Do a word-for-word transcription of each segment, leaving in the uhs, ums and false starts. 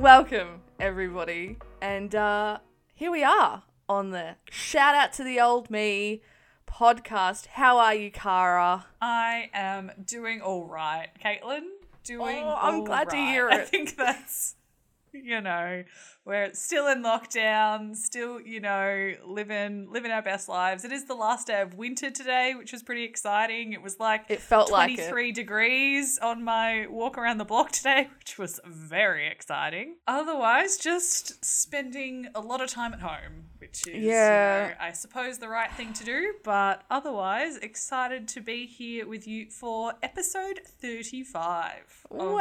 Welcome, everybody. And uh, here we are on the Shout Out to the Old Me podcast. How are you, Cara? I am doing all right, Caitlin. Doing oh, I'm all glad right. to hear it. I think that's, you know, we're still in lockdown, still, you know, living living our best lives. It is the last day of winter today, which was pretty exciting. It was like it felt twenty-three like it. degrees on my walk around the block today, which was very exciting. Otherwise, just spending a lot of time at home, which is, yeah. you know, I suppose the right thing to do. But otherwise, excited to be here with you for episode thirty-five of wow.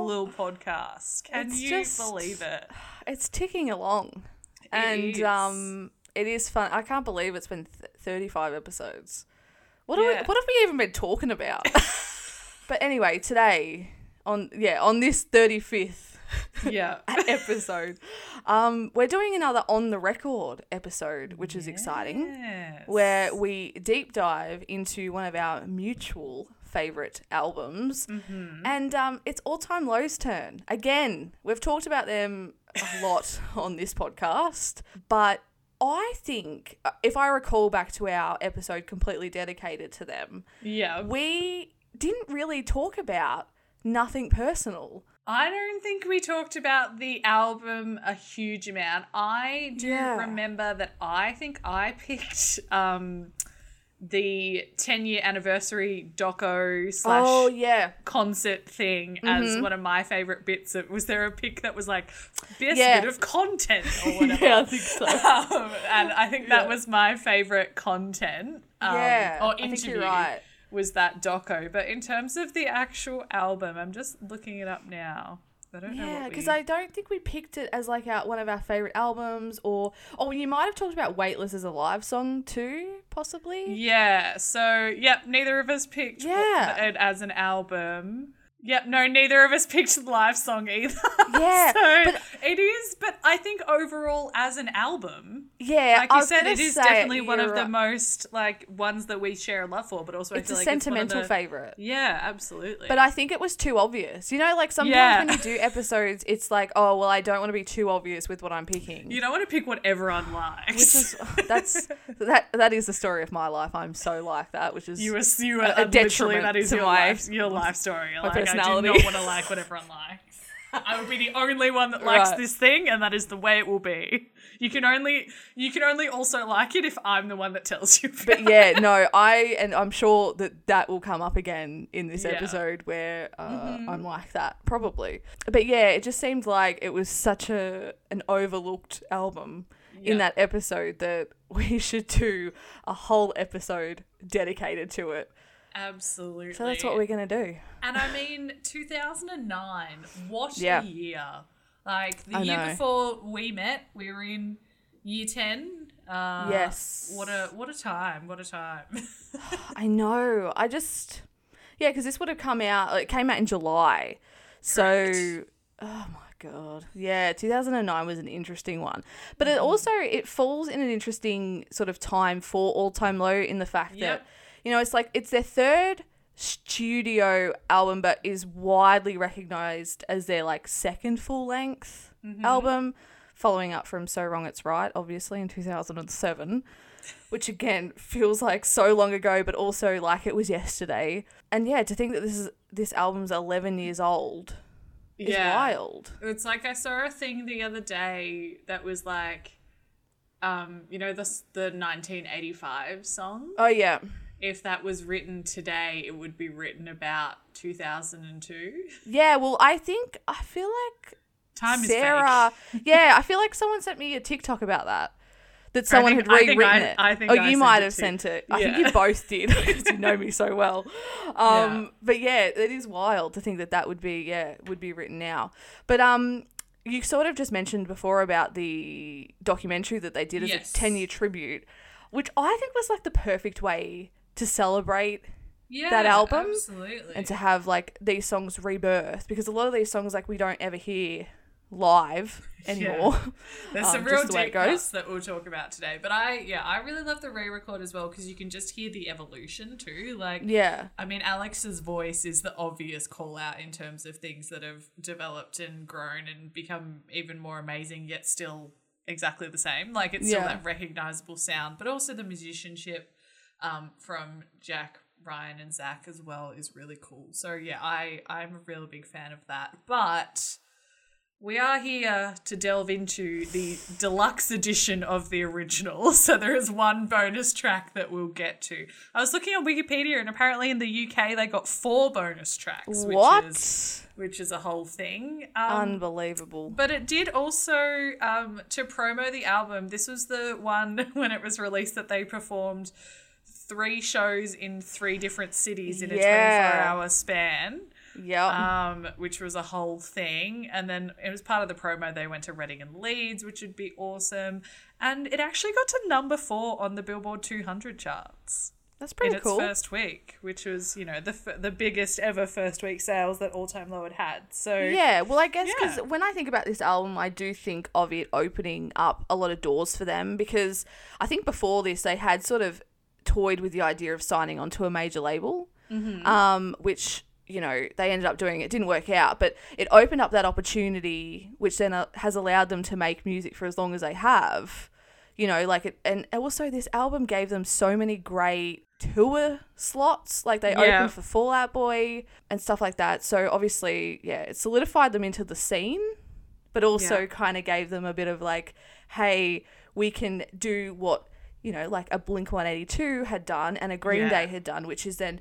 this little podcast. Can it's you just, believe it? It's ticking along, it and is. um, it is fun. I can't believe it's been th- thirty-five episodes. What yeah. have we, what have we even been talking about? But anyway, today on yeah on this thirty-fifth yeah episode, um, we're doing another on the record episode, which is yes. exciting, where we deep dive into one of our mutual favorite albums, mm-hmm. and um, it's All Time Low's turn again. We've talked about them a lot on this podcast, but I think if I recall back to our episode completely dedicated to them, yeah, we didn't really talk about Nothing Personal. I don't think we talked about the album a huge amount. I do yeah. remember that. I think I picked um the ten-year anniversary doco slash oh, yeah. concert thing mm-hmm. as one of my favourite bits. Of, was there a pick that was like, best yeah. bit of content or whatever? Yeah, I think so. Um, and I think that yeah. was my favourite content um, yeah, or interview I think you're right. was that doco. But in terms of the actual album, I'm just looking it up now. I don't yeah, know Yeah, because we... I don't think we picked it as like our, one of our favourite albums or... Oh, you might have talked about Weightless as a live song too, possibly. Yeah, so, yep, neither of us picked yeah. it as an album. Yep, no, neither of us picked the live song either. Yeah. So but... it is, but I think overall as an album... Yeah, Like you I said, it is definitely it, one of right. the most, like, ones that we share a love for, but also it's I feel like it's one of the... It's a sentimental favourite. Yeah, absolutely. But I think it was too obvious. You know, like, sometimes yeah. when you do episodes, it's like, oh, well, I don't want to be too obvious with what I'm picking. You don't want to pick what everyone likes. Which is, that's, that, that is the story of my life. I'm so like that, which is you are, you are, a, a detriment that is to your my, life, your life story. Like, personality. I do not want to like what everyone likes. I would be the only one that likes right. this thing, and that is the way it will be. You can only you can only also like it if I'm the one that tells you. But yeah, no, I and I'm sure that that will come up again in this yeah. episode where uh, mm-hmm. I'm like that probably. But yeah, it just seemed like it was such a an overlooked album yeah. in that episode that we should do a whole episode dedicated to it. Absolutely. So that's what we're going to do. And I mean, two thousand nine, what yeah. a year. Like the I year know. before we met, we were in year ten. Uh, yes. What a what a time, what a time. I know. I just, yeah, because this would have come out, it came out in July. Correct. So, oh my God. Yeah, two thousand nine was an interesting one. But mm. it also, it falls in an interesting sort of time for All Time Low in the fact yep. that, you know, it's like it's their third studio album but is widely recognised as their, like, second full-length mm-hmm. album, following up from So Wrong It's Right, obviously, in two thousand seven, which, again, feels like so long ago but also like it was yesterday. And, yeah, to think that this is this album's eleven years old is yeah. wild. It's like I saw a thing the other day that was like, um, you know, the, the nineteen eighty-five song? Oh, yeah. If that was written today, it would be written about two thousand two. Yeah, well, I think, I feel like Time Sarah, is fake. Yeah, I feel like someone sent me a TikTok about that, that someone think, had rewritten I I, it. I think oh, I you might have sent it. Yeah. I think you both did because you know me so well. Um, yeah. But, yeah, it is wild to think that that would be, yeah, would be written now. But um, you sort of just mentioned before about the documentary that they did as yes. a ten-year tribute, which I think was, like, the perfect way to celebrate yeah, that album absolutely. And to have, like, these songs rebirth because a lot of these songs, like, we don't ever hear live anymore. Yeah. There's um, some real deep cuts that we'll talk about today. But I, yeah, I really love the re-record as well, because you can just hear the evolution too. Like, yeah, I mean, Alex's voice is the obvious call out in terms of things that have developed and grown and become even more amazing, yet still exactly the same. Like, it's still yeah. that recognizable sound, but also the musicianship um, from Jack, Ryan and Zach as well is really cool. So yeah, I, I'm a real big fan of that. But we are here to delve into the deluxe edition of the original, so there is one bonus track that we'll get to. I was looking on Wikipedia, and apparently in the U K they got four bonus tracks. What? Which is, which is a whole thing. Um, Unbelievable. But it did also, um, to promo the album, this was the one when it was released that they performed three shows in three different cities in a yeah. twenty-four hour span. Yeah, um, which was a whole thing. And then it was part of the promo. They went to Reading and Leeds, which would be awesome. And it actually got to number four on the Billboard two hundred charts. That's pretty cool. In its first week, which was, you know, the f- the biggest ever first week sales that All Time Low had had. So yeah, well, I guess because yeah. when I think about this album, I do think of it opening up a lot of doors for them, because I think before this they had sort of toyed with the idea of signing onto a major label, mm-hmm. um, which... you know, they ended up doing it. Didn't work out, but it opened up that opportunity, which then uh, has allowed them to make music for as long as they have, you know, like it. And also this album gave them so many great tour slots, like they yeah. opened for Fall Out Boy and stuff like that. So obviously, yeah, it solidified them into the scene, but also yeah. kind of gave them a bit of like, hey, we can do what, you know, like a Blink one eighty-two had done and a Green yeah. Day had done, which is then,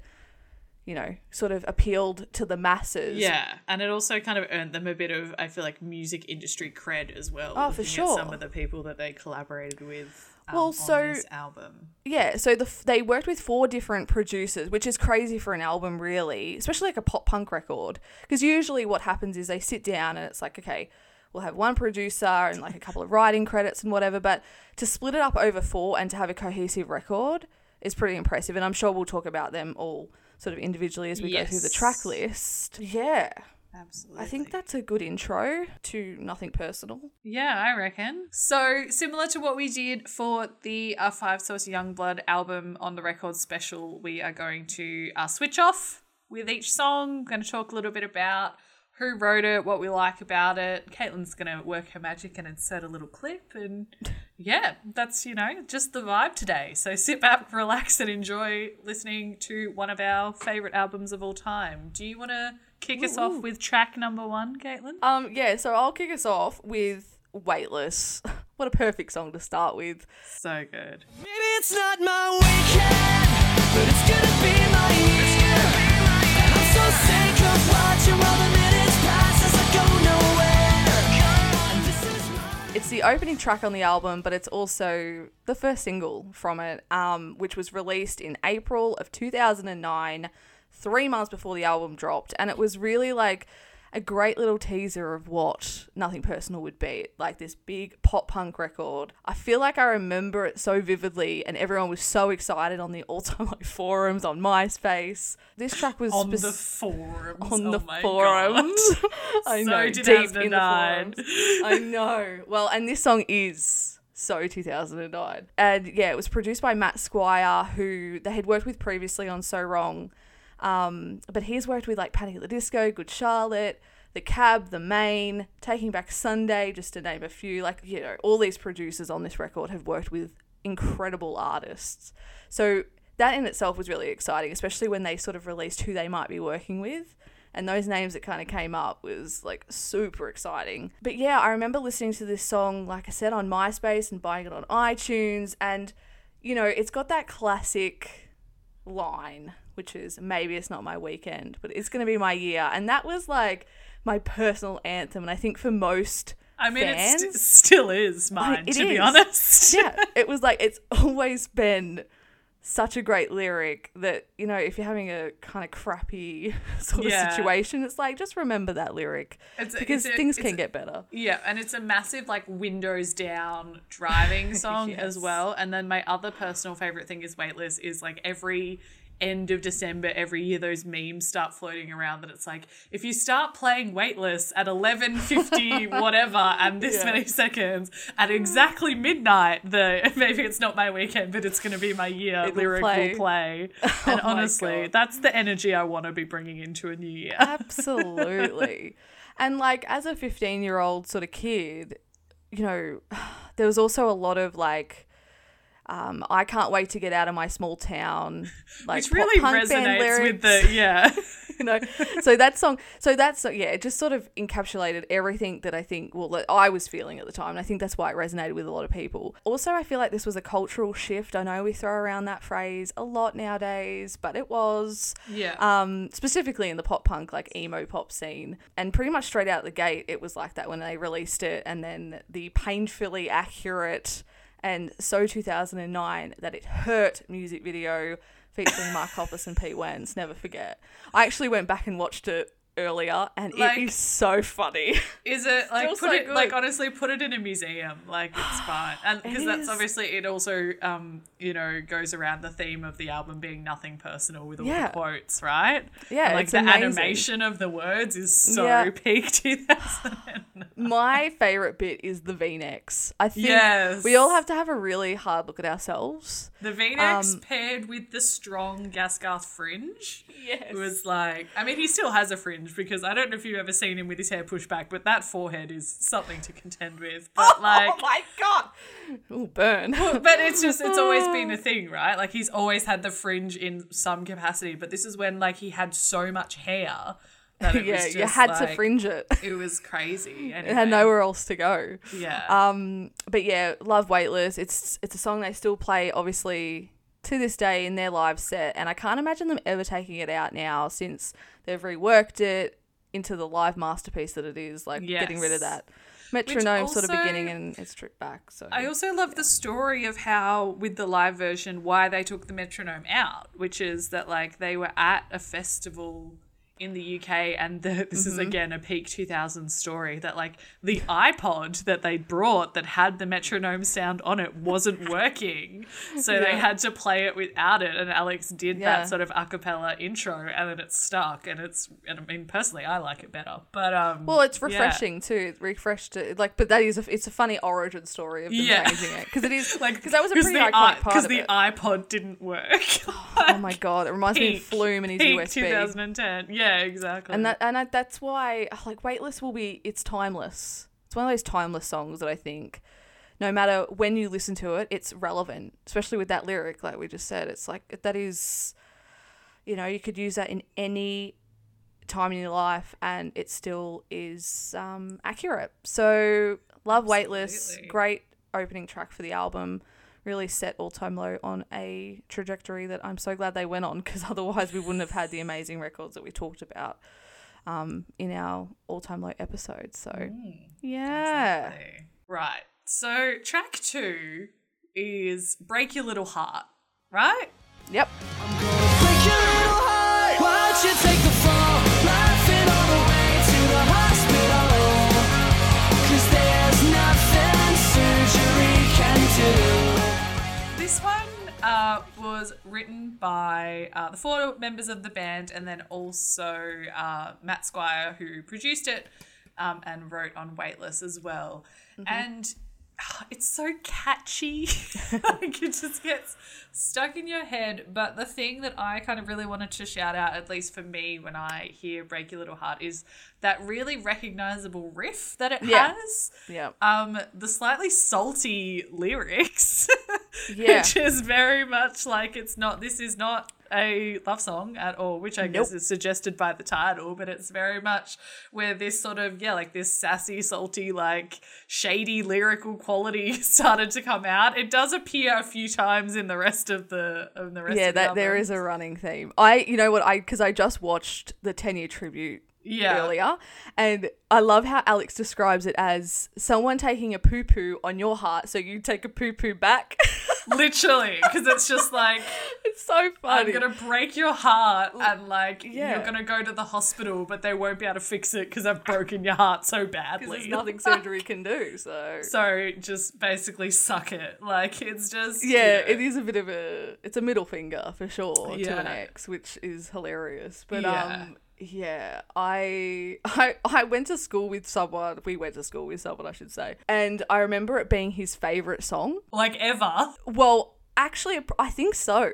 you know, sort of appealed to the masses. Yeah, and it also kind of earned them a bit of, I feel like, music industry cred as well. Oh, for sure. Some of the people that they collaborated with um, well, so, on this album. Yeah, so the, they worked with four different producers, which is crazy for an album, really, especially like a pop punk record, because usually what happens is they sit down and it's like, okay, we'll have one producer and like a couple of writing credits and whatever, but to split it up over four and to have a cohesive record is pretty impressive, and I'm sure we'll talk about them all sort of individually as we yes. go through the track list. Yeah. Absolutely. I think that's a good intro to Nothing Personal. Yeah, I reckon. So similar to what we did for the uh, Five Source Youngblood album on the record special, we are going to uh, switch off with each song. I'm going to talk a little bit about who wrote it, what we like about it. Caitlin's going to work her magic and insert a little clip. And yeah, that's, you know, just the vibe today. So sit back, relax and enjoy listening to one of our favourite albums of all time. Do you want to kick ooh, us off ooh. with track number one, Caitlin? Um, yeah, so I'll kick us off with Weightless. What a perfect song to start with. So good. Maybe it's not my weekend, but it's going to be my year. It's going to be my year. And I'm so sick of watching all the minutes. It's the opening track on the album, but it's also the first single from it, um, which was released in April of two thousand nine, three months before the album dropped. And it was really like a great little teaser of what Nothing Personal would be, like this big pop punk record. I feel like I remember it so vividly, and everyone was so excited on the All Time Low forums, on MySpace. This track was on spe- the forums, on oh the my forums. God. I so know, deep in the forums. I know. Well, and this song is so two thousand nine, and yeah, it was produced by Matt Squire, who they had worked with previously on So Wrong. Um, but he's worked with like Panic at the Disco, Good Charlotte, The Cab, The Maine, Taking Back Sunday, just to name a few. Like, you know, all these producers on this record have worked with incredible artists. So that in itself was really exciting, especially when they sort of released who they might be working with. And those names that kind of came up was like super exciting. But yeah, I remember listening to this song, like I said, on MySpace and buying it on iTunes. And, you know, it's got that classic line, which is, maybe it's not my weekend, but it's going to be my year. And that was like my personal anthem. And I think for most I mean, fans, it st- still is mine, like, to is. be honest. Yeah, it was like, it's always been such a great lyric that, you know, if you're having a kind of crappy sort yeah. of situation, it's like, just remember that lyric, it's a, because it's a, things it's can a, get better. Yeah, and it's a massive like windows down driving song yes. as well. And then my other personal favourite thing is Weightless is like every end of December every year, those memes start floating around that it's like, if you start playing Weightless at eleven fifty whatever and this yeah. many seconds at exactly midnight, the maybe it's not my weekend but it's going to be my year It'll lyrical play, play. Oh, and honestly that's the energy I want to be bringing into a new year. Absolutely. And like as a fifteen year old sort of kid, you know, there was also a lot of like, Um, I can't wait to get out of my small town. Like, which really punk resonates band lyrics. With the, yeah. You know, so that song, so that's, yeah, it just sort of encapsulated everything that I think, well, I was feeling at the time. And I think that's why it resonated with a lot of people. Also, I feel like this was a cultural shift. I know we throw around that phrase a lot nowadays, but it was, yeah. Um, specifically in the pop punk, like emo pop scene. And pretty much straight out the gate, it was like that when they released it. And then the painfully accurate and So two thousand nine That It Hurt music video featuring Mark Hoppus and Pete Wentz, never forget. I actually went back and watched it earlier and like, it is so funny. Is it like put so it good. Like honestly put it in a museum, like it's fine. And because that's obviously it also um you know goes around the theme of the album being nothing personal with all yeah. the quotes, right? Yeah. And, like it's the amazing. Animation of the words is so yeah. peak two thousand nine My favorite bit is the V-necks. I think yes. we all have to have a really hard look at ourselves. The V-necks um, paired with the strong gas gas fringe. Yes. It was like, I mean, he still has a fringe because I don't know if you've ever seen him with his hair pushed back, but that forehead is something to contend with. But like, oh my God. Ooh, burn. But it's just, it's always been a thing, right? Like he's always had the fringe in some capacity, but this is when like he had so much hair that it yeah, was just you had like, to fringe it. It was crazy. Anyway. It had nowhere else to go. Yeah. Um. But yeah, love Weightless. It's It's a song they still play, obviously, to this day in their live set, and I can't imagine them ever taking it out now since they've reworked it into the live masterpiece that it is, like yes. getting rid of that metronome also, sort of beginning and it's stripped back. So I also love yeah. the story of how with the live version why they took the metronome out, which is that like they were at a festival in the U K and the, this mm-hmm. is again a peak two thousands story that like the iPod that they brought that had the metronome sound on it wasn't working, so yeah. they had to play it without it, and Alex did yeah. that sort of a cappella intro and then it stuck, and it's, and I mean personally I like it better, but um well it's refreshing yeah. too. It refreshed it, like, but that is a, it's a funny origin story of them yeah. changing it because it is like because that was a pretty iconic I, part because the it. iPod didn't work. Like, oh my God, it reminds peak, me of Flume and his U S B two thousand ten yeah Yeah, exactly. And that and I, that's why like Weightless will be, it's timeless. It's one of those timeless songs that I think no matter when you listen to it, it's relevant, especially with that lyric like we just said. It's like that is, you know, you could use that in any time in your life and it still is um, accurate. So love Absolutely. Weightless, great opening track for the album. Really set All Time Low on a trajectory that I'm so glad they went on, because otherwise we wouldn't have had the amazing records that we talked about um, in our All Time Low episode. So, mm, yeah. Exactly. Right. So track two is Break Your Little Heart, right? Yep. I'm gonna break your little heart. Why don't you take the fall? Laughing all the way to the hospital, because there's nothing surgery can do. This one uh, was written by uh, the four members of the band and then also uh, Matt Squire, who produced it um, and wrote on Weightless as well. Mm-hmm. And uh, it's so catchy. Like it just gets stuck in your head. But the thing that I kind of really wanted to shout out, at least for me when I hear Break Your Little Heart, is that really recognisable riff that it yeah. has. Yeah. Um, the slightly salty lyrics. Yeah. Which is very much like it's not, this is not a love song at all, which I nope. guess is suggested by the title, but it's very much where this sort of, yeah, like this sassy, salty, like shady lyrical quality started to come out. It does appear a few times in the rest of the, in the rest yeah, of the Yeah, there is a running theme. I, you know what, I, because I just watched the ten-year tribute yeah. earlier, and I love how Alex describes it as someone taking a poo-poo on your heart, so you take a poo-poo back. Literally, because it's just like... It's so funny. I'm going to break your heart and, like, yeah. you're going to go to the hospital, but they won't be able to fix it because I've broken your heart so badly. Because there's nothing surgery can do, so... So just basically suck it. Like, it's just... Yeah, you know. It is a bit of a... It's a middle finger, for sure, yeah. to an ex, which is hilarious. But, yeah. um... Yeah, I, I I went to school with someone, we went to school with someone, I should say, and I remember it being his favourite song. Like ever? Well, actually, I think so.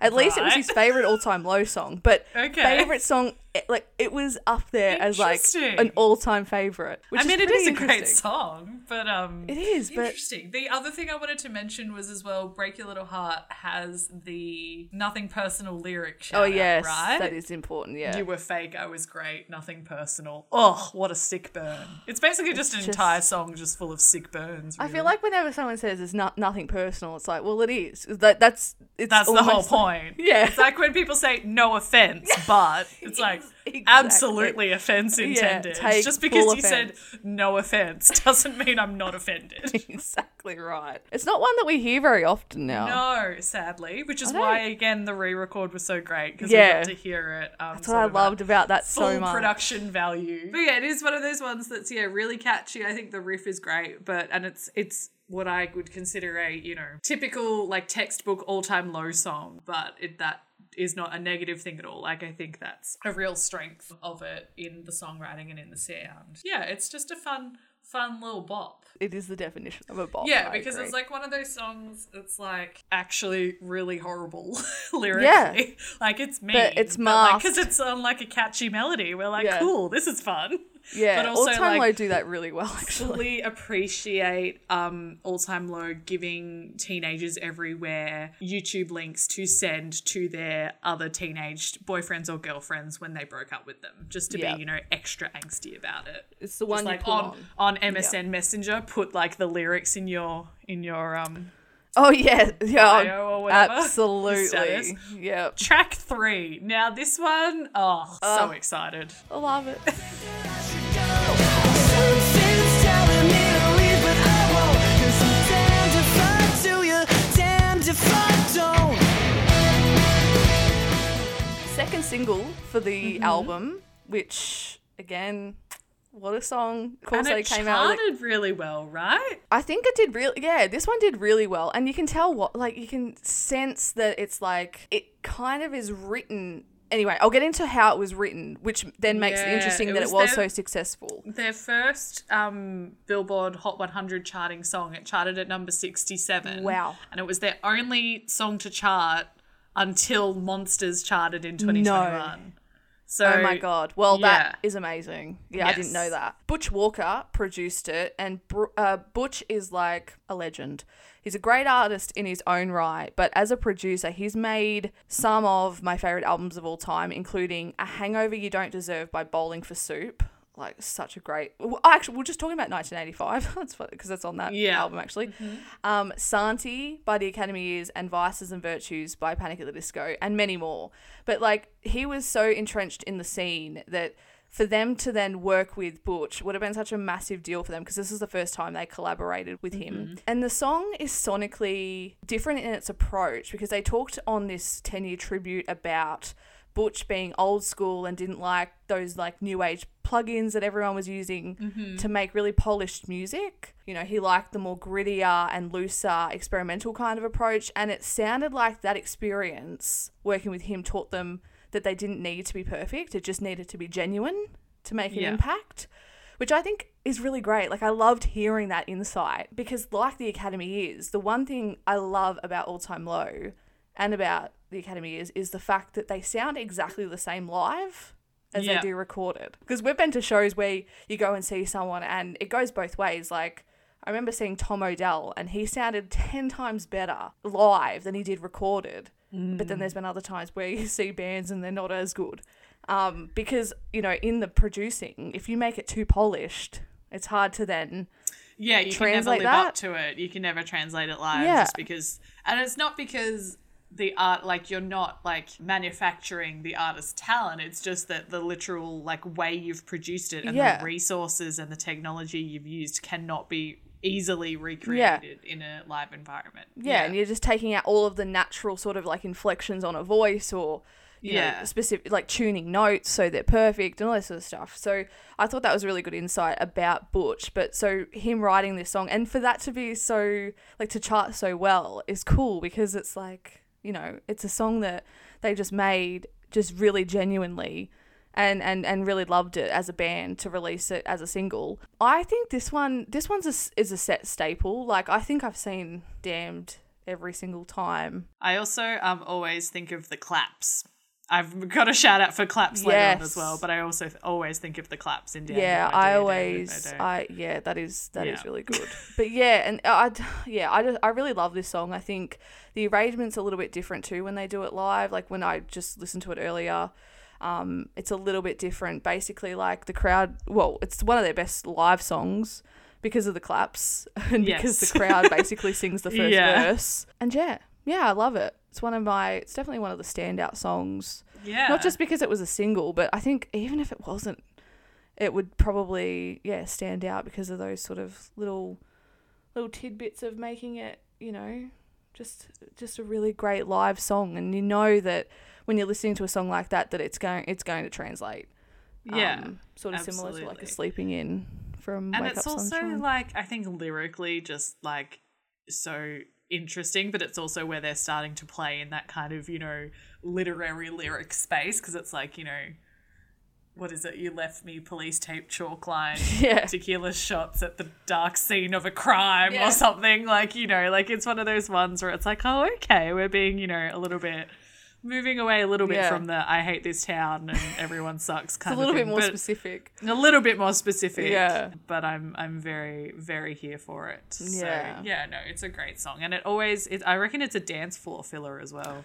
At right. least it was his favourite All Time Low song, but okay. favourite song, like it was up there as like an all-time favourite. Which I mean, is it is a great song, but... um, It is, but... Interesting. The other thing I wanted to mention was as well, Break Your Little Heart has the Nothing Personal lyric shout out, right? Oh, yes, right? That is important, yeah. You were fake, I was great, nothing personal. Oh, what a sick burn. It's basically it's just an just... entire song just full of sick burns. Really. I feel like whenever someone says it's not nothing personal, it's like, well, it is. That, that's it's that's the whole point. Like, yeah, it's like when people say no offense, but it's like exactly. absolutely offense intended. Yeah, just because you offense. said no offense doesn't mean I'm not offended. Exactly right. It's not one that we hear very often now. No, sadly, which is why again the re-record was so great because yeah. we got to hear it. Um, that's what I loved about that so much. Full production value. But yeah, it is one of those ones that's yeah really catchy. I think the riff is great, but and it's it's. what I would consider a, you know, typical like textbook all-time low song, but it, that is not a negative thing at all. Like I think that's a real strength of it in the songwriting and in the sound. Yeah, it's just a fun, fun little bop. It is the definition of a bop. Yeah, I because agree. It's like one of those songs that's like actually really horrible lyrically. Yeah. Like it's mean. But it's masked. Because like, it's on like a catchy melody. We're like, yeah. cool, this is fun. Yeah, but also, All Time like, Low do that really well, actually. Fully appreciate um, All Time Low giving teenagers everywhere YouTube links to send to their other teenage boyfriends or girlfriends when they broke up with them, just to yep. be, you know, extra angsty about it. It's the one just, like, you on, on M S N yep. Messenger, put, like, the lyrics in your... in your um. Oh, yeah. yeah absolutely. Yeah. Track three. Now, this one, oh, uh, so excited. I love it. Second single for the mm-hmm. album, which, again... What a song. Of course, and it came out charted like, really well, right? I think it did really, yeah, this one did really well. And you can tell what, like, you can sense that it's like, it kind of is written. Anyway, I'll get into how it was written, which then makes yeah, it interesting it that was it was their, so successful. Their first um, Billboard Hot one hundred charting song, it charted at number sixty-seven. Wow. And it was their only song to chart until Monsters charted in twenty twenty-one. No. So, oh my God. Well, yeah. that is amazing. Yeah, yes. I didn't know that. Butch Walker produced it, and uh, Butch is like a legend. He's a great artist in his own right, but as a producer, he's made some of my favourite albums of all time, including A Hangover You Don't Deserve by Bowling for Soup. Like, such a great... Well, actually, we're just talking about nineteen eighty-five, that's because that's on that yeah. album, actually. Mm-hmm. Um, Santi by The Academy Is and Vices and Virtues by Panic at the Disco and many more. But, like, he was so entrenched in the scene that for them to then work with Butch would have been such a massive deal for them because this is the first time they collaborated with him. Mm-hmm. And the song is sonically different in its approach because they talked on this ten-year tribute about... Butch being old school and didn't like those like new age plugins that everyone was using mm-hmm. to make really polished music. You know, he liked the more grittier and looser experimental kind of approach, and it sounded like that experience working with him taught them that they didn't need to be perfect. It just needed to be genuine to make an yeah. impact, which I think is really great. Like, I loved hearing that insight because like The Academy Is, the one thing I love about All Time Low and about The Academy is is the fact that they sound exactly the same live as yeah. they do recorded. Because we've been to shows where you go and see someone and it goes both ways. Like, I remember seeing Tom Odell and he sounded ten times better live than he did recorded. Mm. But then there's been other times where you see bands and they're not as good. Um, because, you know, in the producing, if you make it too polished, it's hard to then... Yeah, you can never live that. up to it. You can never translate it live yeah. just because... And it's not because... the art, like, you're not like manufacturing the artist's talent, it's just that the literal like way you've produced it and yeah. the resources and the technology you've used cannot be easily recreated yeah. in a live environment. Yeah, yeah, and you're just taking out all of the natural sort of like inflections on a voice or you yeah. know, specific like tuning notes so they're perfect and all that sort of stuff. So I thought that was a really good insight about Butch. But so him writing this song and for that to be so like to chart so well is cool because it's like, you know, it's a song that they just made just really genuinely and, and, and really loved it as a band to release it as a single. I think this one this one's a, is a set staple. Like I think I've seen Damned every single time. I also um always think of the claps. I've got a shout out for claps yes. later on as well, but I also th- always think of the claps in Damned. Yeah, I, I always, I, I yeah, that is that yeah. is really good. But yeah, and I, yeah, I just, I really love this song. I think the arrangement's a little bit different too when they do it live. Like when I just listened to it earlier, um, it's a little bit different. Basically, like the crowd. Well, it's one of their best live songs because of the claps and yes. because the crowd basically sings the first yeah. verse. And yeah, yeah, I love it. It's one of my, it's definitely one of the standout songs. Yeah. Not just because it was a single, but I think even if it wasn't, it would probably, yeah, stand out because of those sort of little, little tidbits of making it, you know, just, just a really great live song. And you know that when you're listening to a song like that, that it's going, it's going to translate. Yeah. Um, sort of absolutely. Similar to like a Sleeping In from Wake Up Sunshine. And it's also like, I think lyrically just like so interesting, but it's also where they're starting to play in that kind of, you know, literary lyric space because it's like, you know, what is it? You left me police tape chalk line, yeah. tequila shots at the dark scene of a crime yeah. or something. Like, you know, like it's one of those ones where it's like, oh, okay, we're being, you know, a little bit moving away a little bit yeah. from the I hate this town and everyone sucks kind of thing. It's a little bit more but specific. A little bit more specific. Yeah. But I'm I'm very, very here for it. Yeah. So, yeah, no, it's a great song. And it always, it, I reckon it's a dance floor filler as well.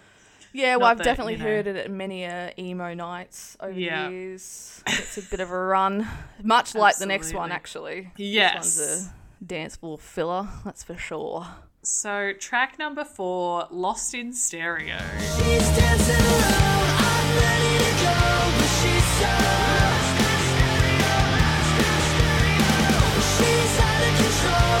Yeah, well, Not I've that, definitely you know, heard it at many uh, emo nights over yeah. the years. It's a bit of a run. Much like the next one, actually. Yes. This one's a dance floor filler, that's for sure. So track number four, Lost in Stereo. She's dancing alone, I'm ready to go, but she's so lost in stereo, lost in stereo. She's out of control,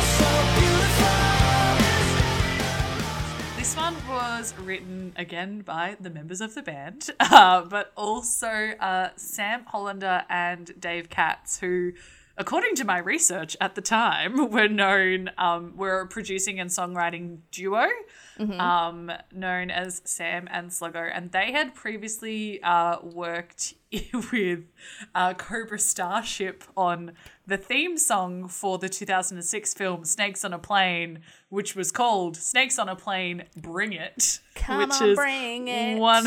so beautiful. This one was written again by the members of the band, uh, but also uh, Sam Hollander and Dave Katz, who, according to my research at the time, were known, um, were a producing and songwriting duo mm-hmm. um, known as Sam and Sluggo. And they had previously uh, worked with uh, Cobra Starship on the theme song for the two thousand six film Snakes on a Plane, which was called Snakes on a Plane, Bring It. Come which on, is bring it. One,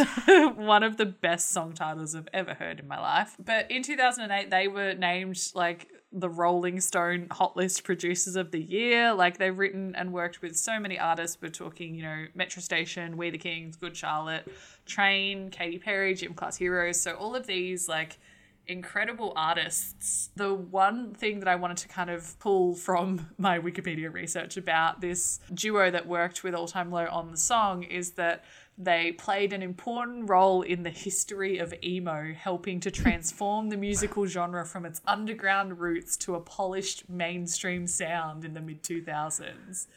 one of the best song titles I've ever heard in my life. But in two thousand eight, they were named like the Rolling Stone Hot List Producers of the Year. Like they've written and worked with so many artists. We're talking, you know, Metro Station, We the Kings, Good Charlotte, Train, Katy Perry, Gym Class Heroes. So all of these like incredible artists. The one thing that I wanted to kind of pull from my Wikipedia research about this duo that worked with All Time Low on the song is that they played an important role in the history of emo, helping to transform the musical genre from its underground roots to a polished mainstream sound in the mid two thousands.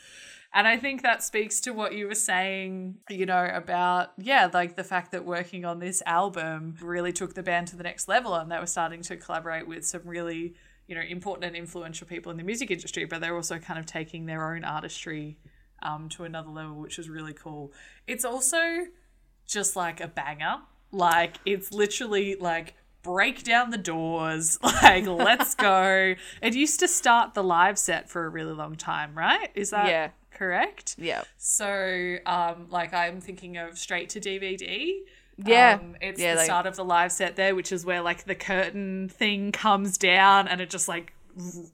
And I think that speaks to what you were saying, you know, about, yeah, like the fact that working on this album really took the band to the next level and they were starting to collaborate with some really, you know, important and influential people in the music industry, but they're also kind of taking their own artistry um, to another level, which is really cool. It's also just like a banger. Like it's literally like, break down the doors, like let's go. It used to start the live set for a really long time, right? Is that yeah. correct? Yeah. So um, like I'm thinking of Straight to D V D. Yeah. Um, it's yeah, the like- start of the live set there, which is where like the curtain thing comes down and it just like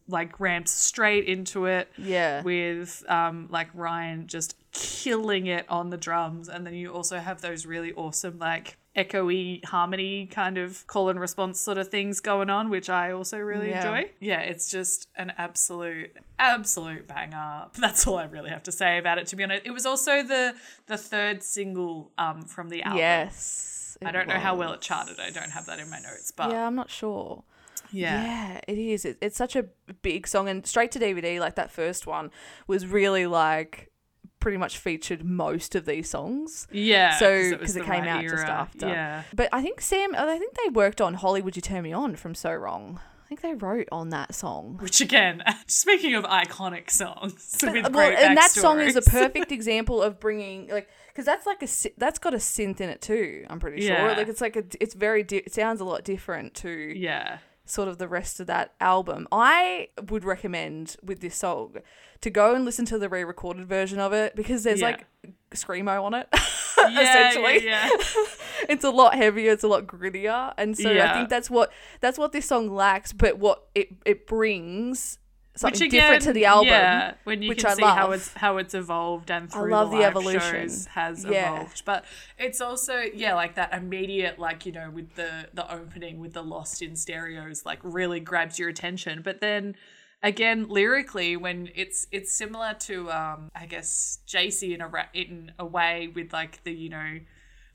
like ramps straight into it yeah with um like Ryan just killing it on the drums, and then you also have those really awesome like echoey harmony kind of call and response sort of things going on, which I also really yeah. enjoy. Yeah, it's just an absolute absolute banger. That's all I really have to say about it, to be honest. It was also the the third single um from the album. Yes, I don't was. know how well it charted. I don't have that in my notes, but yeah, I'm not sure. Yeah. Yeah, it is. It, it's such a big song. And Straight to D V D, like that first one, was really like pretty much featured most of these songs. Yeah. So, because it, it came right out era. Just after. Yeah. But I think Sam, I think they worked on Holly, Would You Turn Me On from So Wrong. I think they wrote on that song. Which, again, speaking of iconic songs, but, with well, great and that song is a perfect example of bringing, like, because that's like a that's got a synth in it too. I'm pretty sure. Yeah. Like it's like a, it's very di- it sounds a lot different to yeah sort of the rest of that album. I would recommend with this song to go and listen to the re-recorded version of it because there's yeah. like screamo on it. Yeah, essentially yeah, yeah. It's a lot heavier, it's a lot grittier, and so yeah. I think that's what that's what this song lacks, but what it it brings something which again, different to the album yeah, when you which can I see love. How it's how it's evolved and through I love the, the evolution shows has yeah. evolved, but it's also yeah like that immediate like you know with the the opening with the Lost in Stereos like really grabs your attention, but then again, lyrically, when it's it's similar to, um, I guess, J C in a ra- in a way with like the you know,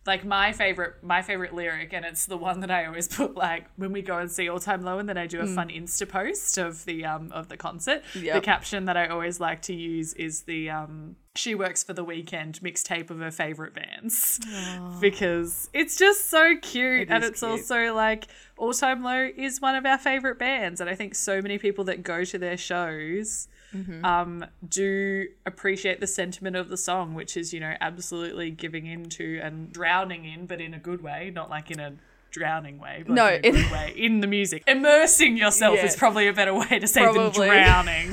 like my favorite my favorite lyric, and it's the one that I always put like when we go and see All Time Low, and then I do a mm. fun Insta post of the um of the concert. Yep. The caption that I always like to use is the um she works for the weekend mixtape of her favorite bands oh. because it's just so cute, it and it's cute. Also like. All Time Low is one of our favourite bands, and I think so many people that go to their shows mm-hmm. um, do appreciate the sentiment of the song, which is, you know, absolutely giving into and drowning in, but in a good way, not like in a drowning way, but no, in a it- good way, in the music. Immersing yourself yeah. is probably a better way to say probably. Than drowning,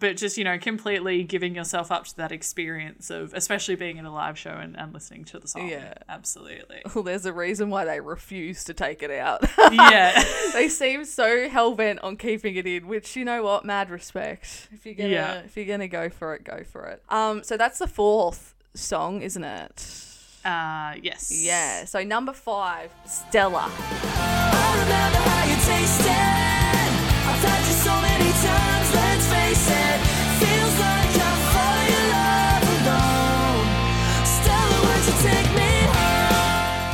but just, you know, completely giving yourself up to that experience of especially being in a live show and, and listening to the song. Yeah. Absolutely. Well, there's a reason why they refuse to take it out. Yeah. They seem so hell-bent on keeping it in, which, you know what, mad respect. If you're gonna, yeah. if you're gonna go for it, go for it. Um, so that's the fourth song, isn't it? Uh, yes. Yeah. So number five, Stella. I remember how you tasted. I've touched you so many times, let's face it. Feels like I'm falling in love alone. Stella, would you take me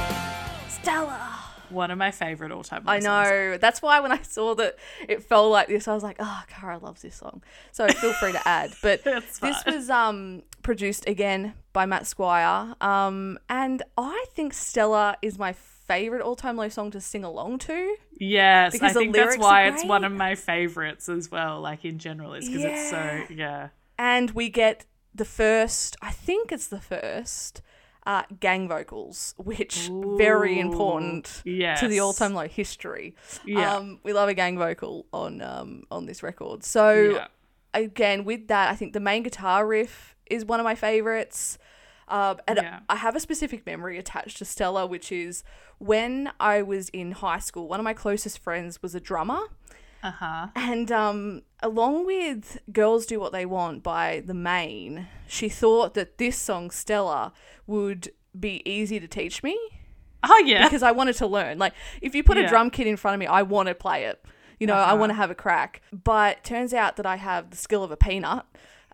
home? Stella. One of my favourite all-time I know. Songs. That's why when I saw that it fell like this, I was like, oh, Cara loves this song. So feel free to add. But this was um produced again by Matt Squire. Um, and I think Stella is my favourite all-time low song to sing along to. Yes, because I think that's why it's one of my favourites as well, like in general, is because yeah. it's so, yeah. And we get the first, I think it's the first, uh, gang vocals, which Ooh, very important yes. to the all-time low history. Yeah. Um, we love a gang vocal on um, on this record. So yeah. again, with that, I think the main guitar riff is one of my favourites. Um, and yeah. I have a specific memory attached to Stella, which is when I was in high school, one of my closest friends was a drummer. Uh-huh. And um, along with Girls Do What They Want by The Maine, she thought that this song, Stella, would be easy to teach me. Oh, yeah. Because I wanted to learn. Like, if you put yeah. a drum kit in front of me, I want to play it. You know, uh-huh. I want to have a crack. But turns out that I have the skill of a peanut.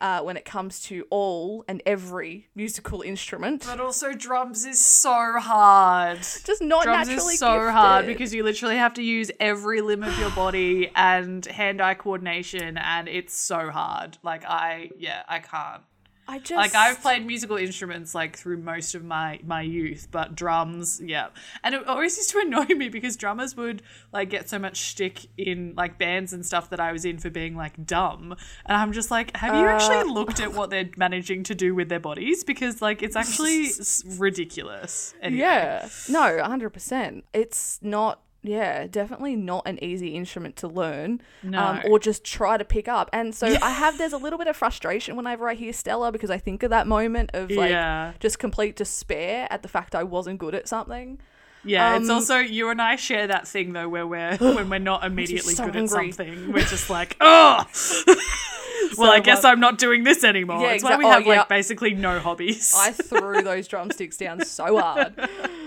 Uh, when it comes to all and every musical instrument. But also drums is so hard. Just not drums naturally Drums is so gifted. Hard because you literally have to use every limb of your body and hand-eye coordination, and it's so hard. Like, I, yeah, I can't. I just... Like, I've played musical instruments, like, through most of my, my youth, but drums, yeah. And it always used to annoy me because drummers would, like, get so much shtick in, like, bands and stuff that I was in for being, like, dumb. And I'm just like, have you uh... actually looked at what they're managing to do with their bodies? Because, like, it's actually ridiculous. Anyway. Yeah. No, one hundred percent. It's not... Yeah, definitely not an easy instrument to learn no. um, or just try to pick up. And so I have, there's a little bit of frustration whenever I hear Stella because I think of that moment of like yeah. just complete despair at the fact I wasn't good at something. Yeah, um, it's also, you and I share that thing though where we're, when we're not immediately so good angry. At something. We're just like, oh! Well, so I guess um, I'm not doing this anymore. Yeah, it's exa- why we have, oh, yeah. like, basically no hobbies. I threw those drumsticks down so hard.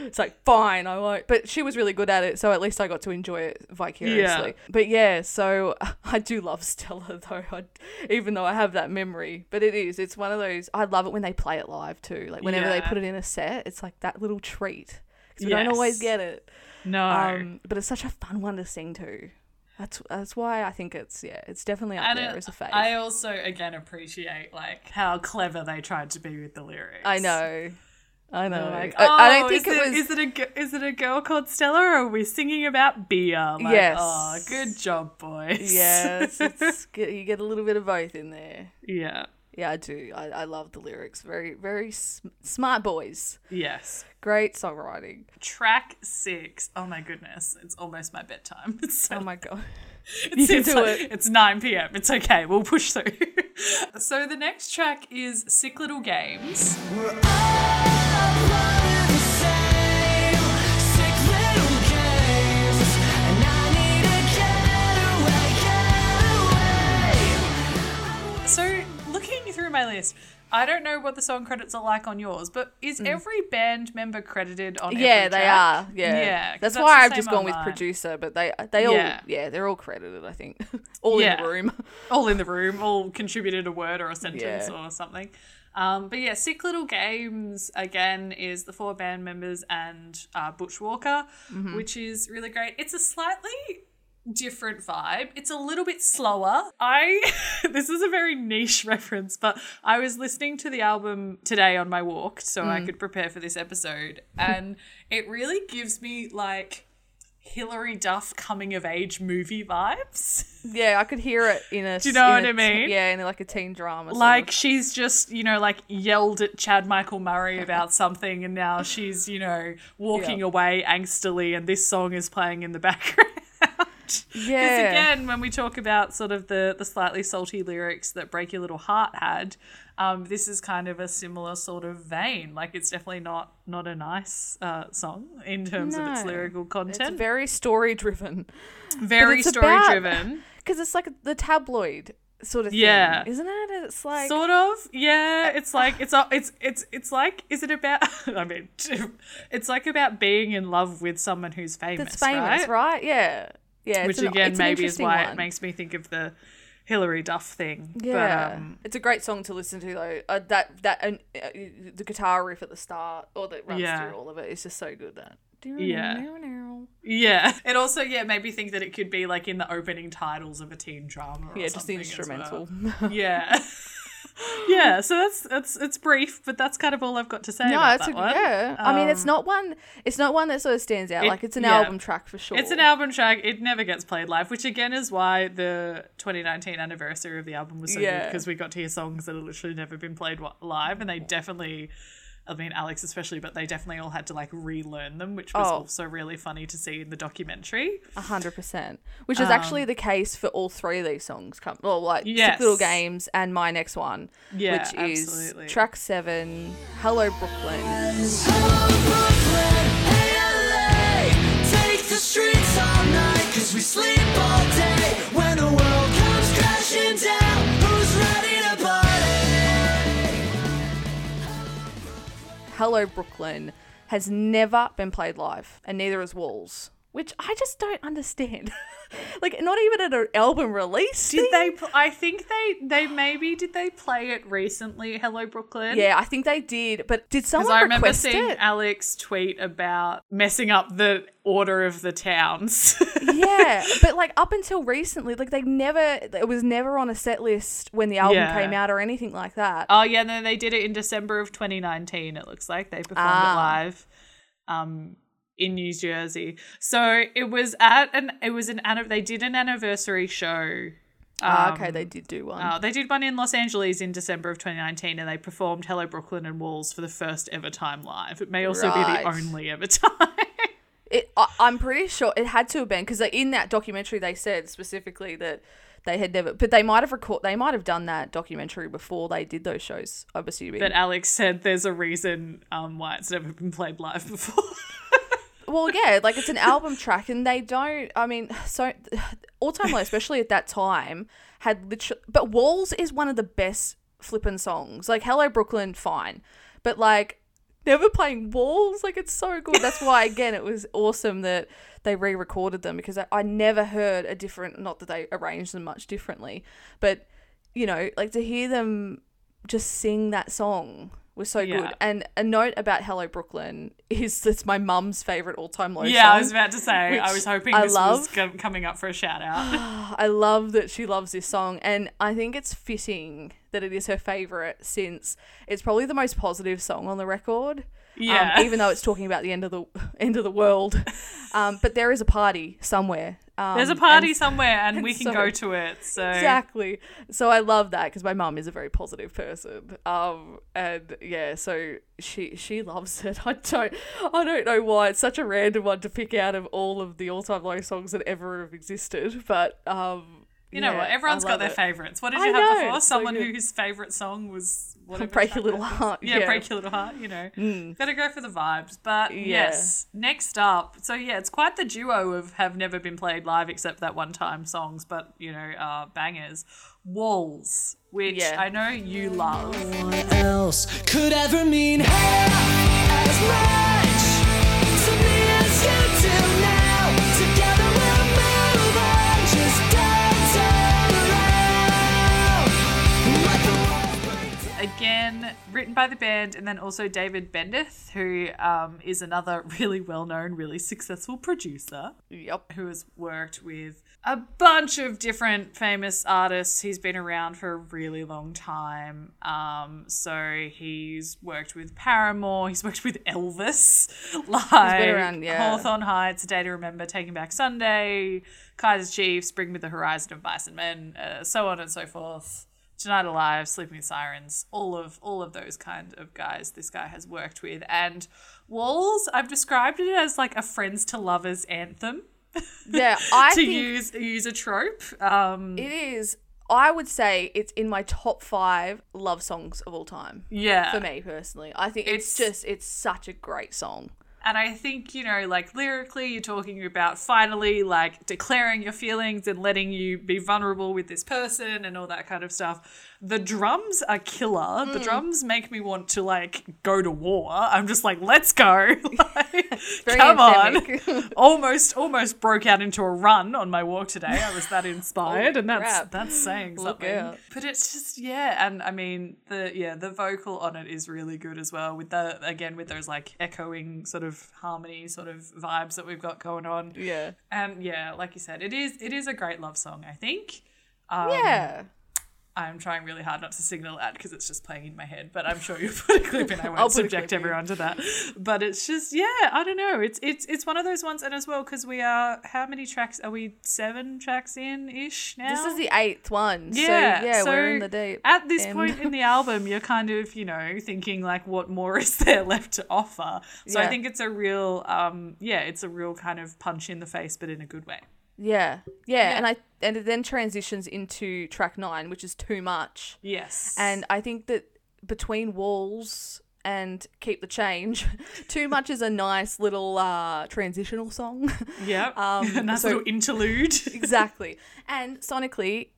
It's like, fine, I won't. But she was really good at it, so at least I got to enjoy it vicariously. Yeah. But, yeah, so I do love Stella, though, I, even though I have that memory. But it is. It's one of those – I love it when they play it live, too. Like, whenever yeah. they put it in a set, it's like that little treat because we yes. don't always get it. No. Um, but it's such a fun one to sing to. That's that's why I think it's yeah, it's definitely up and there it, as a fave. I also again appreciate like how clever they tried to be with the lyrics. I know, I know. Like, oh, I don't think is it, it was. Is it a is it a girl called Stella? Or are we singing about beer? Like, yes. Oh, good job, boys. Yes, it's good. You get a little bit of both in there. Yeah. Yeah, I do. I, I love the lyrics. Very, very sm- smart boys. Yes. Great songwriting. Track six. Oh, my goodness. It's almost my bedtime. So, oh, my God. It's, you it's, do like, it. It's nine p.m. It's okay. We'll push through. So the next track is Sick Little Games. Through my list, I don't know what the song credits are like on yours, but is mm. every band member credited on yeah, every track? Yeah, they are. Yeah, yeah that's, that's why I've just gone online with producer, but they they all yeah, yeah they're all credited. I think all yeah. in the room, all in the room, all contributed a word or a sentence yeah. or something. Um, but yeah, Sick Little Games again is the four band members and uh, Butch Walker, mm-hmm. which is really great. It's a slightly different vibe. It's a little bit slower. I this is a very niche reference, but I was listening to the album today on my walk so mm. I could prepare for this episode, and it really gives me like Hilary Duff coming of age movie vibes. Yeah, I could hear it in a. Do you know what I mean? T- yeah, in like a teen drama. Like sort of. She's just, you know, like yelled at Chad Michael Murray about something, and now she's, you know, walking yeah. away angstily, and this song is playing in the background. Yeah. Because again, when we talk about sort of the, the slightly salty lyrics that Break Your Little Heart had, um, this is kind of a similar sort of vein. Like it's definitely not not a nice uh, song in terms no, of its lyrical content. It's very story driven. Very story driven. Because it's like the tabloid sort of yeah. thing, isn't it? It's like sort of yeah. It's like it's it's it's it's like is it about? I mean, it's like about being in love with someone who's famous. That's famous, right? right? Yeah. Yeah, which an, again maybe is why one. It makes me think of the Hilary Duff thing. Yeah, but, um, it's a great song to listen to though. Uh, that that and, uh, the guitar riff at the start, or that runs yeah. through all of it. It's just so good. That yeah, yeah. It also yeah made me think that it could be like in the opening titles of a teen drama. Or yeah, just the instrumental. Well. yeah, yeah. So that's that's it's brief, but that's kind of all I've got to say. No, about it's that a, one. Yeah. Um, I mean, it's not one. It's not one that sort of stands out. It, like it's an yeah. album track for sure. It's an album track. It never gets played live, which again is why the twenty nineteen anniversary of the album was so yeah. good, because we got to hear songs that have literally never been played live, and they definitely. I mean, Alex especially, but they definitely all had to, like, relearn them, which was oh. also really funny to see in the documentary. A hundred percent. Which is um, actually the case for all three of these songs. Come, well, like, yes. Sick Little Games and my next one, yeah, which is absolutely. Track seven, Hello Brooklyn. Hello Brooklyn, L A, take the streets all night, because we sleep all day when the world comes crashing down. Hello Brooklyn has never been played live, and neither has Walls, which I just don't understand. Like, not even at an album release. Did thing? they? I think they they maybe did they play it recently? Hello Brooklyn. Yeah, I think they did. But did someone? Because I remember request seeing it? Alex tweet about messing up the order of the towns. Yeah, but like up until recently, like they never. It was never on a set list when the album yeah. came out or anything like that. Oh yeah, no, they did it in December of twenty nineteen. It looks like they performed ah. it live. Um. In New Jersey, so it was at an it was an they did an anniversary show. Um, ah, okay, they did do one. Uh, they did one in Los Angeles in December of twenty nineteen, and they performed "Hello Brooklyn" and "Walls" for the first ever time live. It may also right. be the only ever time. it, I, I'm pretty sure it had to have been, because in that documentary they said specifically that they had never, but they might have record they might have done that documentary before they did those shows. I'm assuming. But Alex said there's a reason um, why it's never been played live before. Well, yeah, like it's an album track, and they don't. I mean, so All Time Low, especially at that time, had literally. But Walls is one of the best flippin' songs. Like Hello Brooklyn, fine, but like never playing Walls, like it's so good. That's why again, it was awesome that they re-recorded them, because I, I never heard a different. Not that they arranged them much differently, but you know, like to hear them just sing that song was so yeah. good. And a note about Hello Brooklyn is that's my mum's favourite all-time low yeah, song. Yeah, I was about to say. I was hoping I this love. was com- coming up for a shout-out. I love that she loves this song, and I think it's fitting that it is her favourite since it's probably the most positive song on the record. Yeah. Um, even though it's talking about the end of the end of the world. Um, but there is a party somewhere. Um, There's a party and, somewhere and, and we can so, go to it. So exactly. So I love that because my mum is a very positive person. Um, and yeah, so she she loves it. I don't I don't know why. It's such a random one to pick out of all of the all-time low songs that ever have existed. But um, you know yeah, what? Everyone's got their it. favorites. What did you I have know, before? Someone so whose favorite song was whatever. Break Your Little Heart. Yeah, yeah, Break Your Little Heart. You know, mm. gotta go for the vibes. But yeah. yes, next up. So yeah, it's quite the duo of have never been played live except that one time songs, but you know, uh, bangers. Walls, which yeah. I know you love. No one else could ever mean hell as much to me as you do now. Together we'll move on. Just dance around. Again, written by the band, and then also David Bendeth, who um, is another really well-known, really successful producer. Yep. Who has worked with a bunch of different famous artists. He's been around for a really long time. Um, so he's worked with Paramore. He's worked with Elvis. Like he's been around, yeah. Hawthorne Heights, A Day to Remember, Taking Back Sunday, Kaiser Chiefs, Bring Me the Horizon of Mice and Men, uh, so on and so forth. Tonight Alive, Sleeping with Sirens, all of all of those kind of guys this guy has worked with. And Walls, I've described it as like a friends to lovers anthem. Yeah, I to think use use a trope. Um, it is. I would say it's in my top five love songs of all time. Yeah, for me personally, I think it's, it's just it's such a great song. And I think, you know, like lyrically you're talking about finally like declaring your feelings and letting you be vulnerable with this person and all that kind of stuff. The drums are killer. Mm. The drums make me want to like go to war. I'm just like, let's go. Like, come anthemic. on. almost almost broke out into a run on my walk today. I was that inspired. oh, and that's crap. that's saying something. But it's just, yeah. And I mean, the yeah, the vocal on it is really good as well with the, again, with those like echoing sort of harmony sort of vibes that we've got going on. Yeah. And yeah, like you said, it is it is a great love song, I think. Um, yeah. I'm trying really hard not to signal at because it's just playing in my head, but I'm sure you'll put a clip in. I won't subject everyone to that. But it's just, yeah, I don't know. It's it's it's one of those ones, and as well, because we are, how many tracks are we? Seven tracks in-ish now? This is the eighth one. Yeah. So, yeah, so we're in the deep. At this end. point in the album, you're kind of, you know, thinking like what more is there left to offer. So yeah. I think it's a real, um, yeah, it's a real kind of punch in the face, but in a good way. Yeah, yeah, yeah, and I and it then transitions into track nine, which is Too Much. Yes. And I think that between Walls and Keep the Change, Too Much is a nice little uh, transitional song. Yeah, um, a nice so, little interlude. Exactly. And sonically,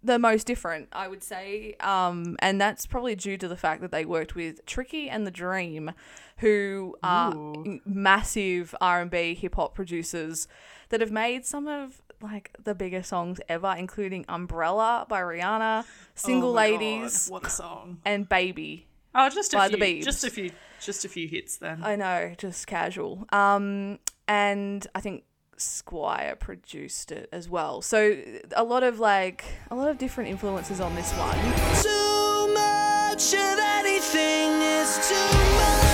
the most different, I would say, um, and that's probably due to the fact that they worked with Tricky and The Dream, who are Ooh. massive R and B hip-hop producers that have made some of like the biggest songs ever, including Umbrella by Rihanna, Single oh Ladies, God, what a song. and Baby. Oh, just a by few, the Biebs. just a few, just a few hits then. I know, just casual. Um, and I think Squire produced it as well. So a lot of like a lot of different influences on this one. Too much of anything is too much.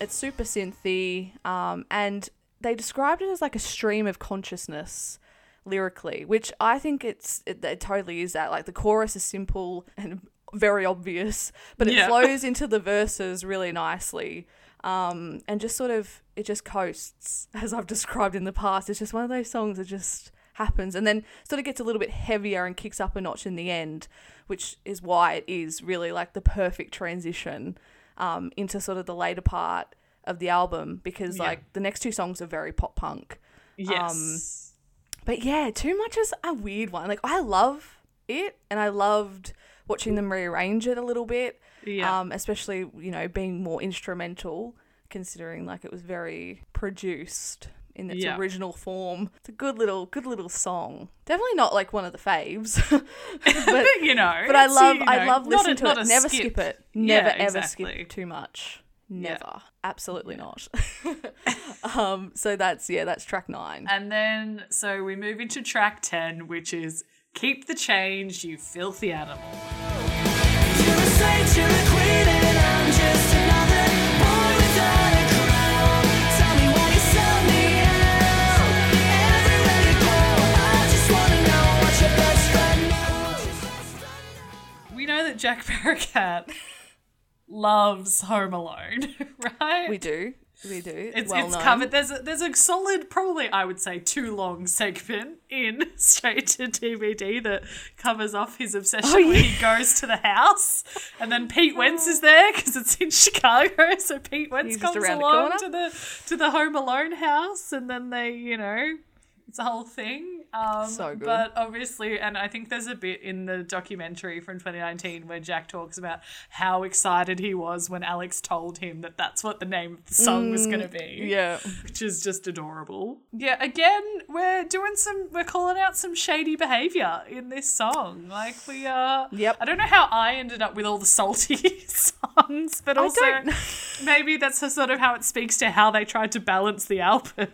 It's super synthy, um, and they described it as like a stream of consciousness lyrically, which I think it's it, it totally is that. Like the chorus is simple and very obvious, but it yeah. flows into the verses really nicely, um, and just sort of it just coasts, as I've described in the past. It's just one of those songs that just happens, and then sort of gets a little bit heavier and kicks up a notch in the end, which is why it is really like the perfect transition Um, into sort of the later part of the album, because yeah. like the next two songs are very pop punk. Yes. Um, but yeah, Too Much is a weird one. Like I love it, and I loved watching them rearrange it a little bit. Yeah. Um, especially, you know, being more instrumental, considering like it was very produced. in its yeah. original form. It's a good little good little song. Definitely not like one of the faves. But you know. But I love you know, I love listening to it. Never skip, skip it. Never yeah, ever exactly. skip Too Much. Never. Yeah. Absolutely yeah. not. um so that's yeah, that's track nine. And then so we move into track ten, which is Keep the Change, You Filthy Animal. You're a saint, you're a queen, and I'm just another boy without a crown. Tell me why you sell me out. Everywhere you go, I just wanna know what your best friend knows. We know that Jack Barracat loves Home Alone, right? We do, we do. It's, well it's covered. There's a, there's a solid, probably I would say, too long segment in Straight to D V D that covers off his obsession oh, yeah. when he goes to the house, and then Pete Wentz is there because it's in Chicago, so Pete Wentz comes along the to the to the Home Alone house, and then they, you know, it's a whole thing. Um, so good. But obviously, and I think there's a bit in the documentary from twenty nineteen where Jack talks about how excited he was when Alex told him that that's what the name of the song mm, was going to be. Yeah. Which is just adorable. Yeah, again, we're doing some, we're calling out some shady behaviour in this song. Like we are, yep. I don't know how I ended up with all the salty songs, but also maybe that's sort of how it speaks to how they tried to balance the album.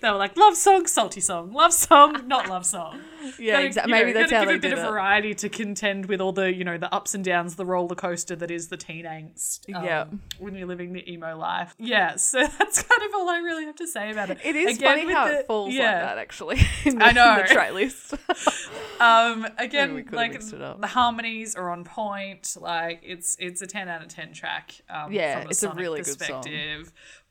They were like, love song, salty song, love song, not love song. Yeah, gotta, exactly. You know, maybe that's how they did it. Give a bit of variety to contend with all the, you know, the ups and downs, the roller coaster that is the teen angst. Um, yeah, when you're living the emo life. Yeah, so that's kind of all I really have to say about it. It is again, funny how the, it falls yeah. like that. Actually, the, I know. In the track list. um, again, like the harmonies are on point. Like it's it's a ten out of ten track. Um, yeah, from a it's sonic a really good song.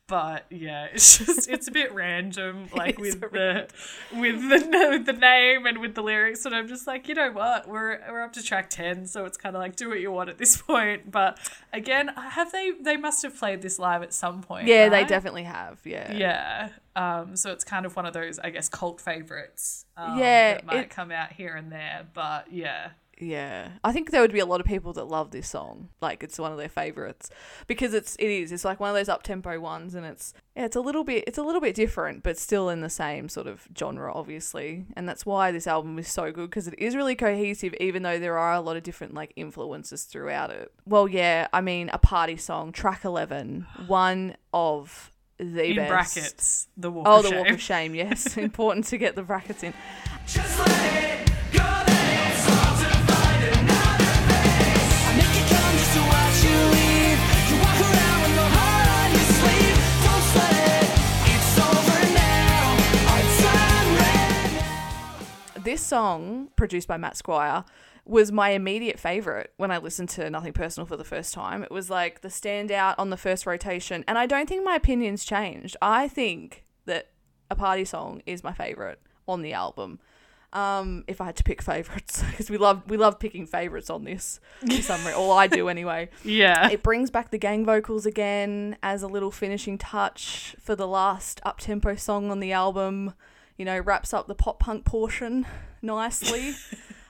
But yeah, it's just it's a bit random, like with the with the with the name and with the lyrics. And I'm just like, you know what, we're we're up to track ten, so it's kind of like do what you want at this point. But again, have they they must have played this live at some point? Yeah, right? They definitely have. Yeah, yeah. Um, so it's kind of one of those, I guess, cult favorites. Um, yeah, that might it, come out here and there, but yeah. Yeah, I think there would be a lot of people that love this song. Like it's one of their favorites because it's it is it's like one of those up tempo ones, and it's yeah, it's a little bit it's a little bit different, but still in the same sort of genre, obviously. And that's why this album is so good because it is really cohesive, even though there are a lot of different like influences throughout it. Well, yeah, I mean, A Party Song, track eleven, one of the in best brackets, the walk oh, of the shame. Walk of Shame. Yes, important to get the brackets in. Just let it This song, produced by Matt Squire, was my immediate favourite when I listened to Nothing Personal for the first time. It was like the standout on the first rotation, and I don't think my opinion's changed. I think that A Party Song is my favourite on the album. Um, if I had to pick favourites, because we love we love picking favourites on this, for some reason, or I do anyway. Yeah, it brings back the gang vocals again as a little finishing touch for the last up-tempo song on the album. You know, wraps up the pop-punk portion nicely.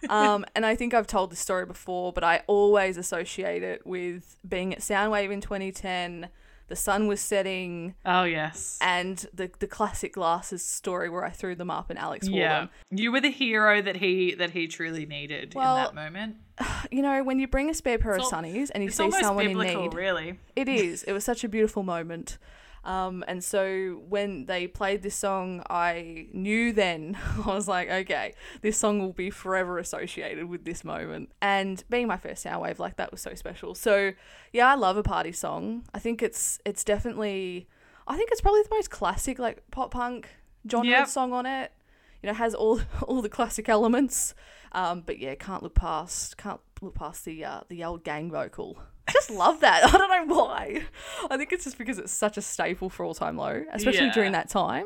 um, and I think I've told this story before, but I always associate it with being at Soundwave in twenty ten, the sun was setting. Oh, yes. And the the classic glasses story where I threw them up and Alex wore yeah. them. You were the hero that he that he truly needed well, in that moment. You know, when you bring a spare pair it's of sunnies and you see someone biblical, in need. Really. It is. It was such a beautiful moment. Um, and so when they played this song, I knew then, I was like, okay, this song will be forever associated with this moment. And being my first Soundwave, like that was so special. So yeah, I love A Party Song. I think it's it's definitely, I think it's probably the most classic like pop punk genre yep. song on it. You know, has all all the classic elements. Um, but yeah, can't look past can't look past the uh, the old gang vocal. I just love that. I don't know why. I think it's just because it's such a staple for All Time Low, especially yeah. during that time.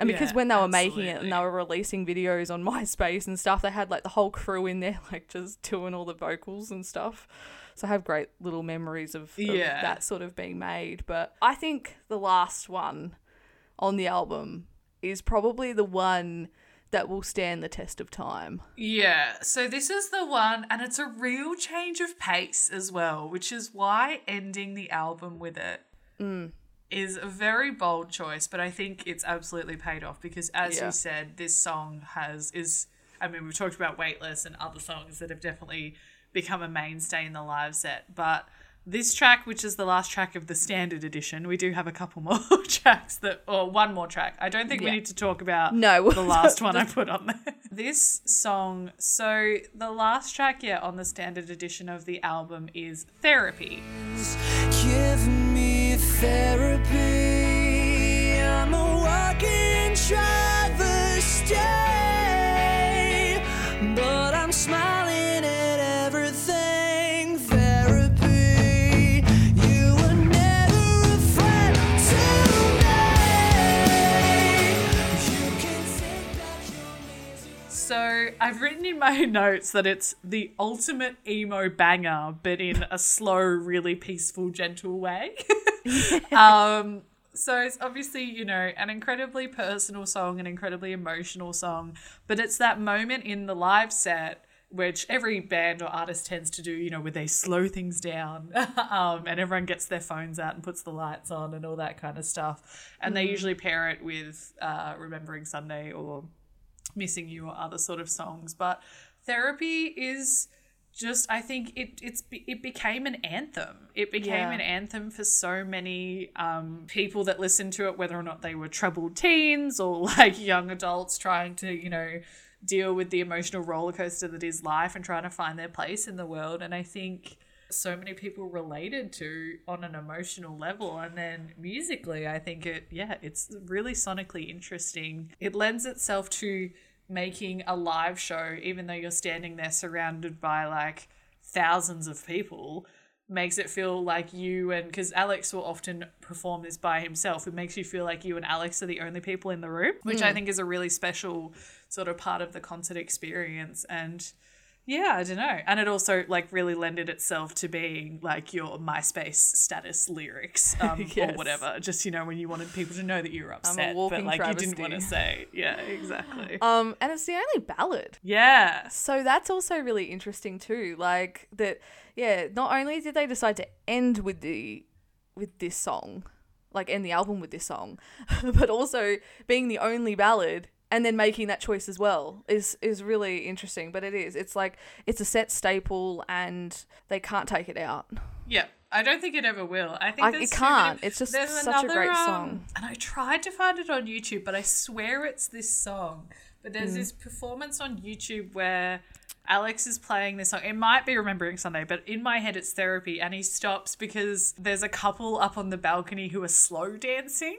And because yeah, when they were absolutely. making it and they were releasing videos on MySpace and stuff, they had like the whole crew in there, like just doing all the vocals and stuff. So I have great little memories of, of yeah. that sort of being made. But I think the last one on the album is probably the one that will stand the test of time. Yeah, so this is the one, and it's a real change of pace as well, which is why ending the album with it mm. is a very bold choice, but I think it's absolutely paid off because, as yeah. you said, this song has is. I mean, we've talked about Weightless and other songs that have definitely become a mainstay in the live set, but this track, which is the last track of the standard edition, we do have a couple more tracks that, or one more track. I don't think yeah. we need to talk about no, the last one I put on there. This song, so the last track, yeah, on the standard edition of the album is Therapy. Give me therapy, I'm a walking travesty. But I'm smiling at everything. Therapy, you were never a friend to me. You can take back your misery. So I've written in my notes that it's the ultimate emo banger, but in a slow, really peaceful, gentle way. um So it's obviously, you know, an incredibly personal song, an incredibly emotional song, but it's that moment in the live set, which every band or artist tends to do, you know, where they slow things down um, and everyone gets their phones out and puts the lights on and all that kind of stuff. And mm-hmm. they usually pair it with uh, Remembering Sunday or Missing You or other sort of songs. But Therapy is... Just, I think it it's it became an anthem. It became yeah. an anthem for so many um, people that listened to it, whether or not they were troubled teens or like young adults trying to, you know, deal with the emotional roller coaster that is life and trying to find their place in the world. And I think so many people related to on an emotional level. And then musically, I think it, yeah, it's really sonically interesting. It lends itself to making a live show, even though you're standing there surrounded by like thousands of people, makes it feel like you and, because Alex will often perform this by himself, it makes you feel like you and Alex are the only people in the room, which mm. I think is a really special sort of part of the concert experience. And yeah, I don't know. And it also like really lended itself to being like your MySpace status lyrics um, yes. or whatever. Just, you know, when you wanted people to know that you were upset, but like travesty. You didn't want to say. Yeah, exactly. Um, and it's the only ballad. Yeah. So that's also really interesting too. Like that, yeah, not only did they decide to end with the, with this song, like end the album with this song, but also being the only ballad. And then making that choice as well is, is really interesting. But it is. It's like it's a set staple and they can't take it out. Yeah. I don't think it ever will. I think I, it can't. Many, it's just such another, a great um, song. And I tried to find it on YouTube, but I swear it's this song. But there's mm. this performance on YouTube where Alex is playing this song. It might be Remembering Sunday, but in my head it's Therapy. And he stops because there's a couple up on the balcony who are slow dancing.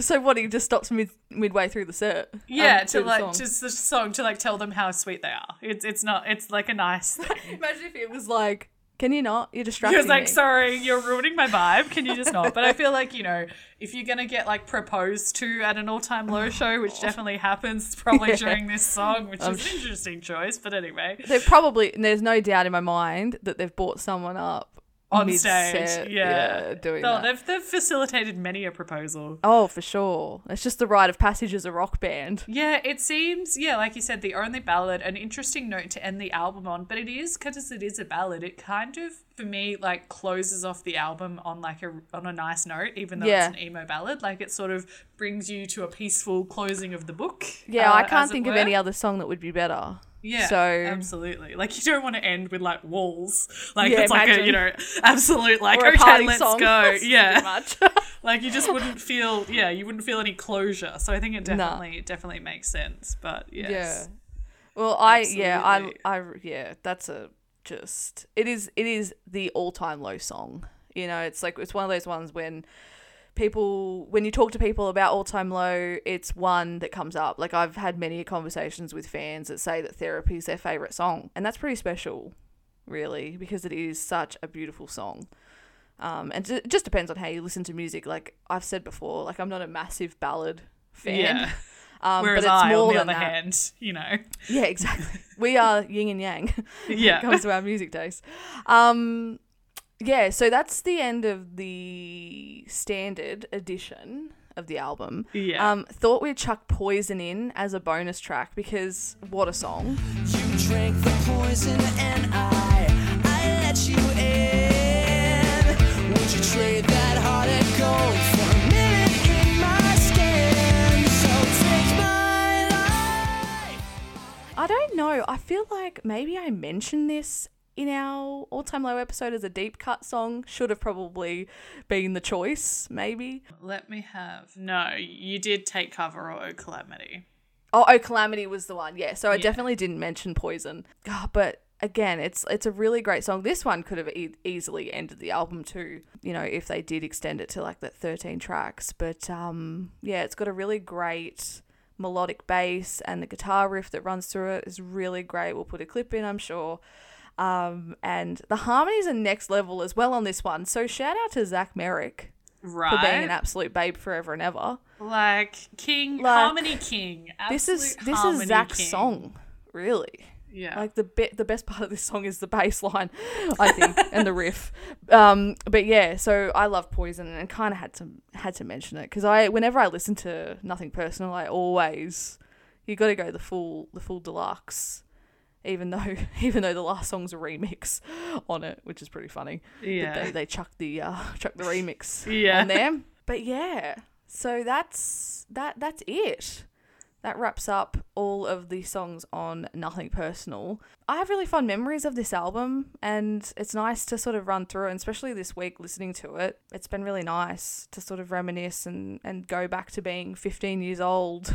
So what, he just stops mid midway through the set? Yeah, um, to like just the song to like tell them how sweet they are. It's it's not it's like a nice thing. Imagine if it was like, can you not? You're distracting me. He was like, me. Sorry, you're ruining my vibe. Can you just not? But I feel like, you know, if you're going to get like proposed to at an all-time low show, which definitely happens probably yeah. during this song, which um, is an interesting choice. But anyway. They've probably, and there's no doubt in my mind that they've brought someone up. On mid-set, stage, yeah. yeah doing no, that. They've, they've facilitated many a proposal. Oh, for sure. It's just the rite of passage as a rock band. Yeah, it seems, yeah, like you said, the only ballad, an interesting note to end the album on, but it is, because it is a ballad, it kind of, for me, like closes off the album on like a on a nice note, even though yeah. it's an emo ballad. Like it sort of brings you to a peaceful closing of the book. Yeah, uh, I can't think of any other song that would be better. Yeah, so, absolutely. Like you don't want to end with like Walls, like yeah, it's like imagine. a you know absolute like or okay, a party let's song. go. Yeah, much. Like you just wouldn't feel yeah you wouldn't feel any closure. So I think it definitely nah. it definitely makes sense. But yes. yeah, well I absolutely. yeah I I yeah that's a just it is it is the all time low song. You know, it's like it's one of those ones when. People, when you talk to people about All Time Low, it's one that comes up. Like I've had many conversations with fans that say that Therapy is their favourite song. And that's pretty special, really, because it is such a beautiful song. Um, and it just depends on how you listen to music. Like I've said before, like I'm not a massive ballad fan. Yeah. Um, Whereas but it's I, more on the other that. hand, you know. Yeah, exactly. We are yin and yang when yeah. it comes to our music days. Um Yeah, so that's the end of the standard edition of the album. Yeah. Um, thought we'd chuck Poison in as a bonus track because what a song. You drank the poison and I, I let you in. Would you trade that heart and gold for me? I don't know. I feel like maybe I mentioned this in our All Time Low episode as a deep cut song. Should have probably been the choice, maybe. Let me have. No, you did take cover or Oh Calamity. Oh, Oh Calamity was the one, yeah. So I yeah. definitely didn't mention Poison. Oh, but again, it's it's a really great song. This one could have e- easily ended the album too, you know, if they did extend it to like that thirteen tracks. But um, yeah, it's got a really great melodic bass, and the guitar riff that runs through it is really great. We'll put a clip in, I'm sure. Um, and the harmonies are next level as well on this one. So shout out to Zach Merrick right. for being an absolute babe forever and ever. Like king, like, harmony king. Absolute this is this is Zach's king. Song, really. Yeah. Like the be- the best part of this song is the bass line, I think, and the riff. Um, but yeah, so I love Poison, and kind of had to had to mention it because I whenever I listen to Nothing Personal, I always you got to go the full the full deluxe. Even though, even though the last song's a remix on it, which is pretty funny. Yeah, they, they chucked the uh, chucked the remix yeah. on there. But yeah, so that's that. That's it. That wraps up all of the songs on Nothing Personal. I have really fond memories of this album, and it's nice to sort of run through it, and especially this week listening to it. It's been really nice to sort of reminisce and and go back to being fifteen years old.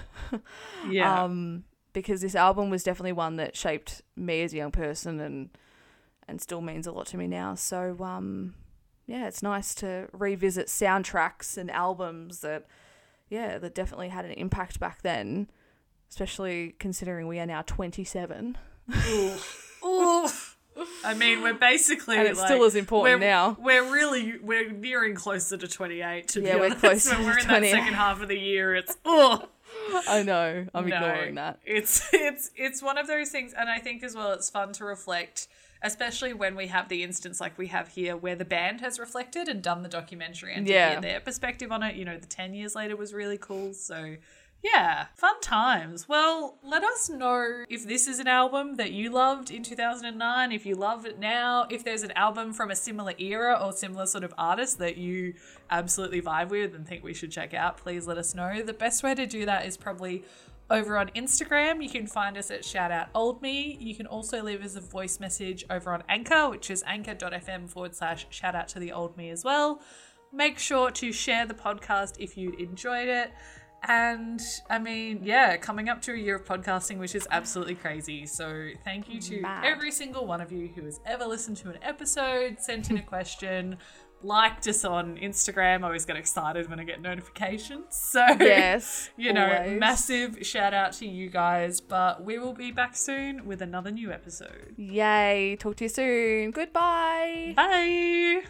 Yeah. Um, because this album was definitely one that shaped me as a young person and and still means a lot to me now. So, um, yeah, it's nice to revisit soundtracks and albums that, yeah, that definitely had an impact back then, especially considering we are now twenty-seven. Ooh. Ooh. I mean, we're basically and it's like, still as important we're, now. We're really we're nearing closer to twenty-eight. To yeah, be we're honest. Closer. When we're in that second half of the year, it's oh. I know. I'm no, ignoring that. It's it's it's one of those things, and I think as well, it's fun to reflect, especially when we have the instance like we have here, where the band has reflected and done the documentary and yeah. their perspective on it. You know, the ten years later was really cool. So. Yeah, fun times. Well, let us know if this is an album that you loved in two thousand nine, if you love it now, if there's an album from a similar era or similar sort of artist that you absolutely vibe with and think we should check out, please let us know. The best way to do that is probably over on Instagram. You can find us at Shout Out Old Me. You can also leave us a voice message over on Anchor, which is anchor.fm forward slash Shout Out to the Old Me as well. Make sure to share the podcast if you enjoyed it. And I mean, yeah, coming up to a year of podcasting, which is absolutely crazy. So thank you to Mad. every single one of you who has ever listened to an episode, sent in a question, liked us on Instagram. I always get excited when I get notifications. So yes, you know, always. Massive shout out to you guys. But we will be back soon with another new episode. Yay. Talk to you soon. Goodbye. Bye.